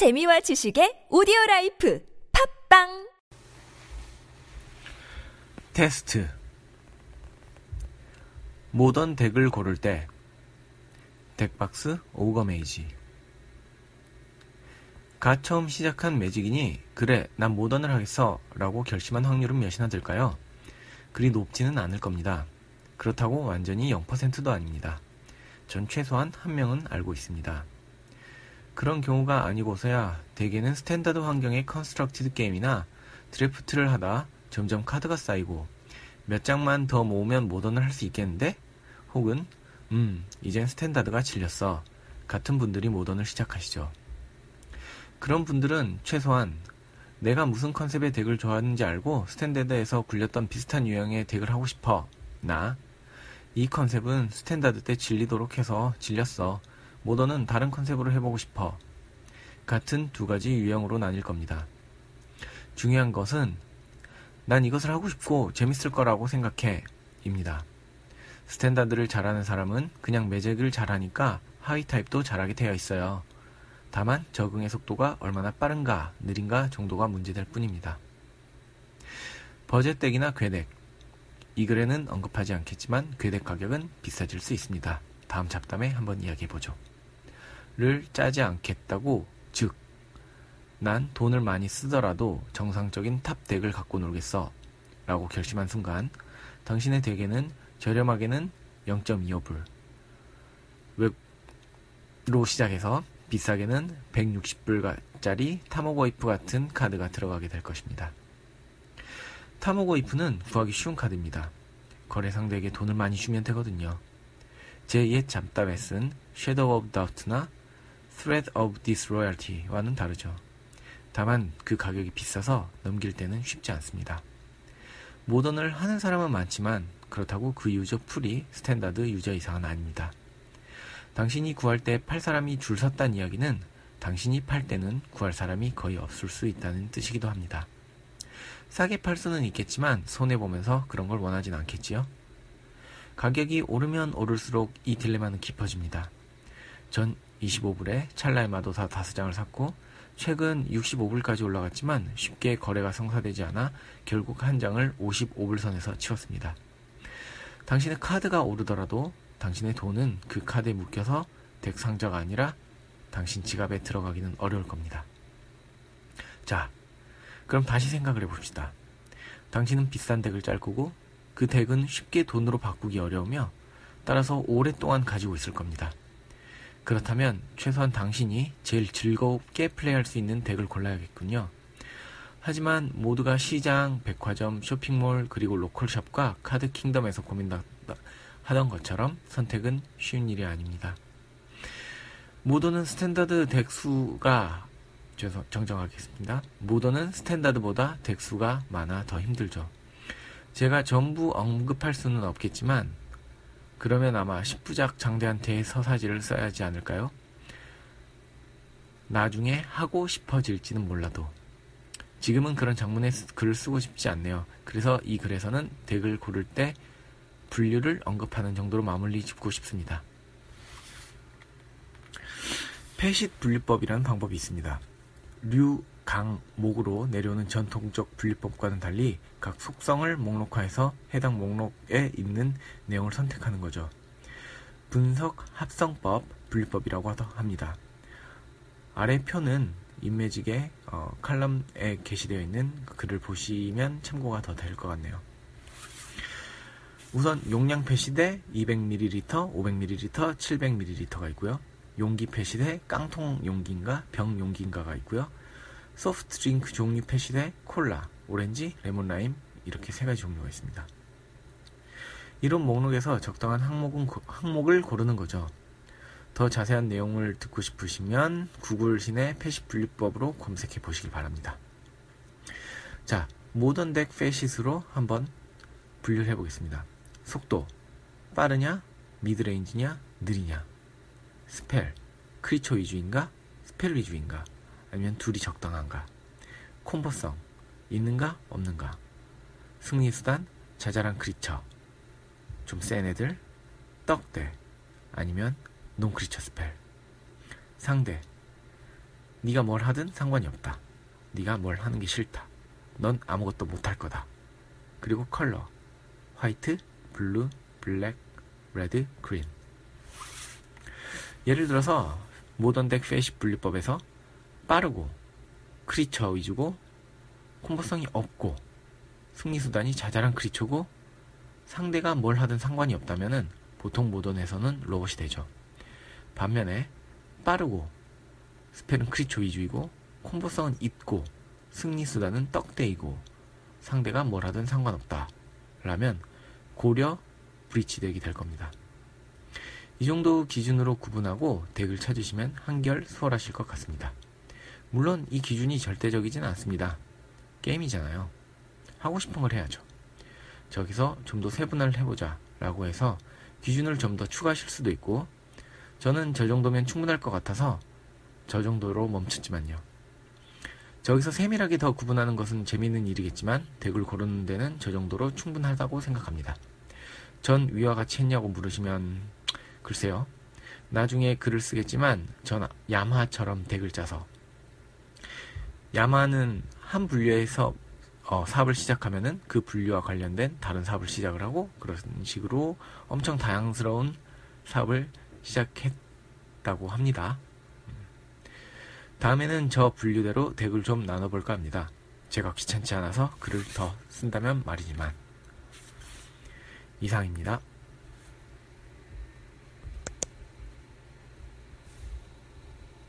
재미와 지식의 오디오라이프 팝빵 테스트. 모던덱을 고를 때 덱박스 오거 메이지. 갓 처음 시작한 매직이니 그래 난 모던을 하겠어 라고 결심한 확률은 몇이나 될까요? 그리 높지는 않을 겁니다. 그렇다고 완전히 0%도 아닙니다. 전 최소한 한 명은 알고 있습니다. 그런 경우가 아니고서야 대개는 스탠다드 환경의 컨스트럭티드 게임이나 드래프트를 하다 점점 카드가 쌓이고 몇 장만 더 모으면 모던을 할 수 있겠는데? 혹은 이젠 스탠다드가 질렸어 같은 분들이 모던을 시작하시죠. 그런 분들은 최소한 내가 무슨 컨셉의 덱을 좋아하는지 알고 스탠다드에서 굴렸던 비슷한 유형의 덱을 하고 싶어 나 이 컨셉은 스탠다드 때 질리도록 해서 질렸어 모던은 다른 컨셉으로 해보고 싶어 같은 두 가지 유형으로 나뉠 겁니다. 중요한 것은 난 이것을 하고 싶고 재밌을 거라고 생각해 입니다. 스탠다드를 잘하는 사람은 그냥 매직을 잘하니까 하이 타입도 잘하게 되어 있어요. 다만 적응의 속도가 얼마나 빠른가 느린가 정도가 문제될 뿐입니다. 버젯덱이나 괴덱 이 글에는 언급하지 않겠지만 괴덱 가격은 비싸질 수 있습니다. 다음 잡담에 한번 이야기해보죠. 를 짜지 않겠다고 즉 난 돈을 많이 쓰더라도 정상적인 탑덱을 갖고 놀겠어 라고 결심한 순간 당신의 덱에는 저렴하게는 0.25불 웹로 시작해서 비싸게는 160불짜리 타모고이프 같은 카드가 들어가게 될 것입니다. 타모고이프는 구하기 쉬운 카드입니다. 거래상대에게 돈을 많이 주면 되거든요. 제 옛 잡담에 쓴 Shadow of Doubt나 Threat of Disloyalty와는 다르죠. 다만 그 가격이 비싸서 넘길 때는 쉽지 않습니다. 모던을 하는 사람은 많지만 그렇다고 그 유저 풀이 스탠다드 유저 이상은 아닙니다. 당신이 구할 때 팔 사람이 줄 섰다는 이야기는 당신이 팔 때는 구할 사람이 거의 없을 수 있다는 뜻이기도 합니다. 싸게 팔 수는 있겠지만 손해보면서 그런 걸 원하진 않겠지요? 가격이 오르면 오를수록 이 딜레마는 깊어집니다. 전 25불에 찰나의 마도사 5장을 샀고 최근 65불까지 올라갔지만 쉽게 거래가 성사되지 않아 결국 한 장을 55불 선에서 치웠습니다. 당신의 카드가 오르더라도 당신의 돈은 그 카드에 묶여서 덱 상자가 아니라 당신 지갑에 들어가기는 어려울 겁니다. 자, 그럼 다시 생각을 해봅시다. 당신은 비싼 덱을 짤 거고 그 덱은 쉽게 돈으로 바꾸기 어려우며 따라서 오랫동안 가지고 있을 겁니다. 그렇다면 최소한 당신이 제일 즐겁게 플레이할 수 있는 덱을 골라야겠군요. 하지만 모두가 시장, 백화점, 쇼핑몰 그리고 로컬숍과 카드 킹덤에서 고민하던 것처럼 선택은 쉬운 일이 아닙니다. 모던은 스탠다드 덱 수가 정정하겠습니다. 모던은 스탠다드보다 덱 수가 많아 더 힘들죠. 제가 전부 언급할 수는 없겠지만 그러면 아마 10부작 장대한테의 서사지를 써야 하지 않을까요? 나중에 하고 싶어질지는 몰라도 지금은 그런 장문의 글을 쓰고 싶지 않네요. 그래서 이 글에서는 덱을 고를 때 분류를 언급하는 정도로 마무리 짓고 싶습니다. 패싯 분류법이라는 방법이 있습니다. 류, 강, 목으로 내려오는 전통적 분류법과는 달리 각 속성을 목록화해서 해당 목록에 있는 내용을 선택하는 거죠. 분석 합성법 분류법이라고 합니다. 아래 표는 인매직의 칼럼에 게시되어 있는 글을 보시면 참고가 더 될 것 같네요. 우선 용량 패시대 200ml, 500ml, 700ml가 있고요. 용기 패시대 깡통 용기인가 병 용기인가가 있고요. 소프트 드링크 종류 패시대 콜라, 오렌지, 레몬라임 이렇게 세 가지 종류가 있습니다. 이런 목록에서 적당한 항목을 고르는 거죠. 더 자세한 내용을 듣고 싶으시면 구글 신의 패시 분류법으로 검색해 보시길 바랍니다. 자, 모던덱 패시스로 한번 분류를 해보겠습니다. 속도, 빠르냐, 미드레인지냐, 느리냐, 스펠, 크리처 위주인가, 스펠 위주인가, 아니면 둘이 적당한가, 콤보성, 있는가, 없는가, 승리수단, 자잘한 크리처, 좀 센 애들, 떡대, 아니면 논크리처 스펠, 상대, 네가 뭘 하든 상관이 없다. 네가 뭘 하는 게 싫다. 넌 아무것도 못할 거다. 그리고 컬러, 화이트, 블루, 블랙, 레드, 그린. 예를 들어서 모던덱 페이식 분리법에서 빠르고 크리처 위주고 콤보성이 없고 승리수단이 자잘한 크리처고 상대가 뭘 하든 상관이 없다면은 보통 모던에서는 로봇이 되죠. 반면에 빠르고 스펠은 크리처 위주이고 콤보성은 있고 승리수단은 떡대이고 상대가 뭘 하든 상관없다 라면 고려 브리치 덱이 될 겁니다. 이 정도 기준으로 구분하고 덱을 찾으시면 한결 수월하실 것 같습니다. 물론 이 기준이 절대적이진 않습니다. 게임이잖아요. 하고 싶은 걸 해야죠. 저기서 좀 더 세분화를 해보자 라고 해서 기준을 좀 더 추가하실 수도 있고, 저는 저 정도면 충분할 것 같아서 저 정도로 멈췄지만요. 저기서 세밀하게 더 구분하는 것은 재미있는 일이겠지만 덱을 고르는 데는 저 정도로 충분하다고 생각합니다. 전 위와 같이 했냐고 물으시면 글쎄요. 나중에 글을 쓰겠지만 전 야마하처럼 덱을 짜서, 야마는 한 분류에서 사업을 시작하면은 그 분류와 관련된 다른 사업을 시작을 하고 그런 식으로 엄청 다양스러운 사업을 시작했다고 합니다. 다음에는 저 분류대로 덱을 좀 나눠볼까 합니다. 제가 귀찮지 않아서 글을 더 쓴다면 말이지만. 이상입니다.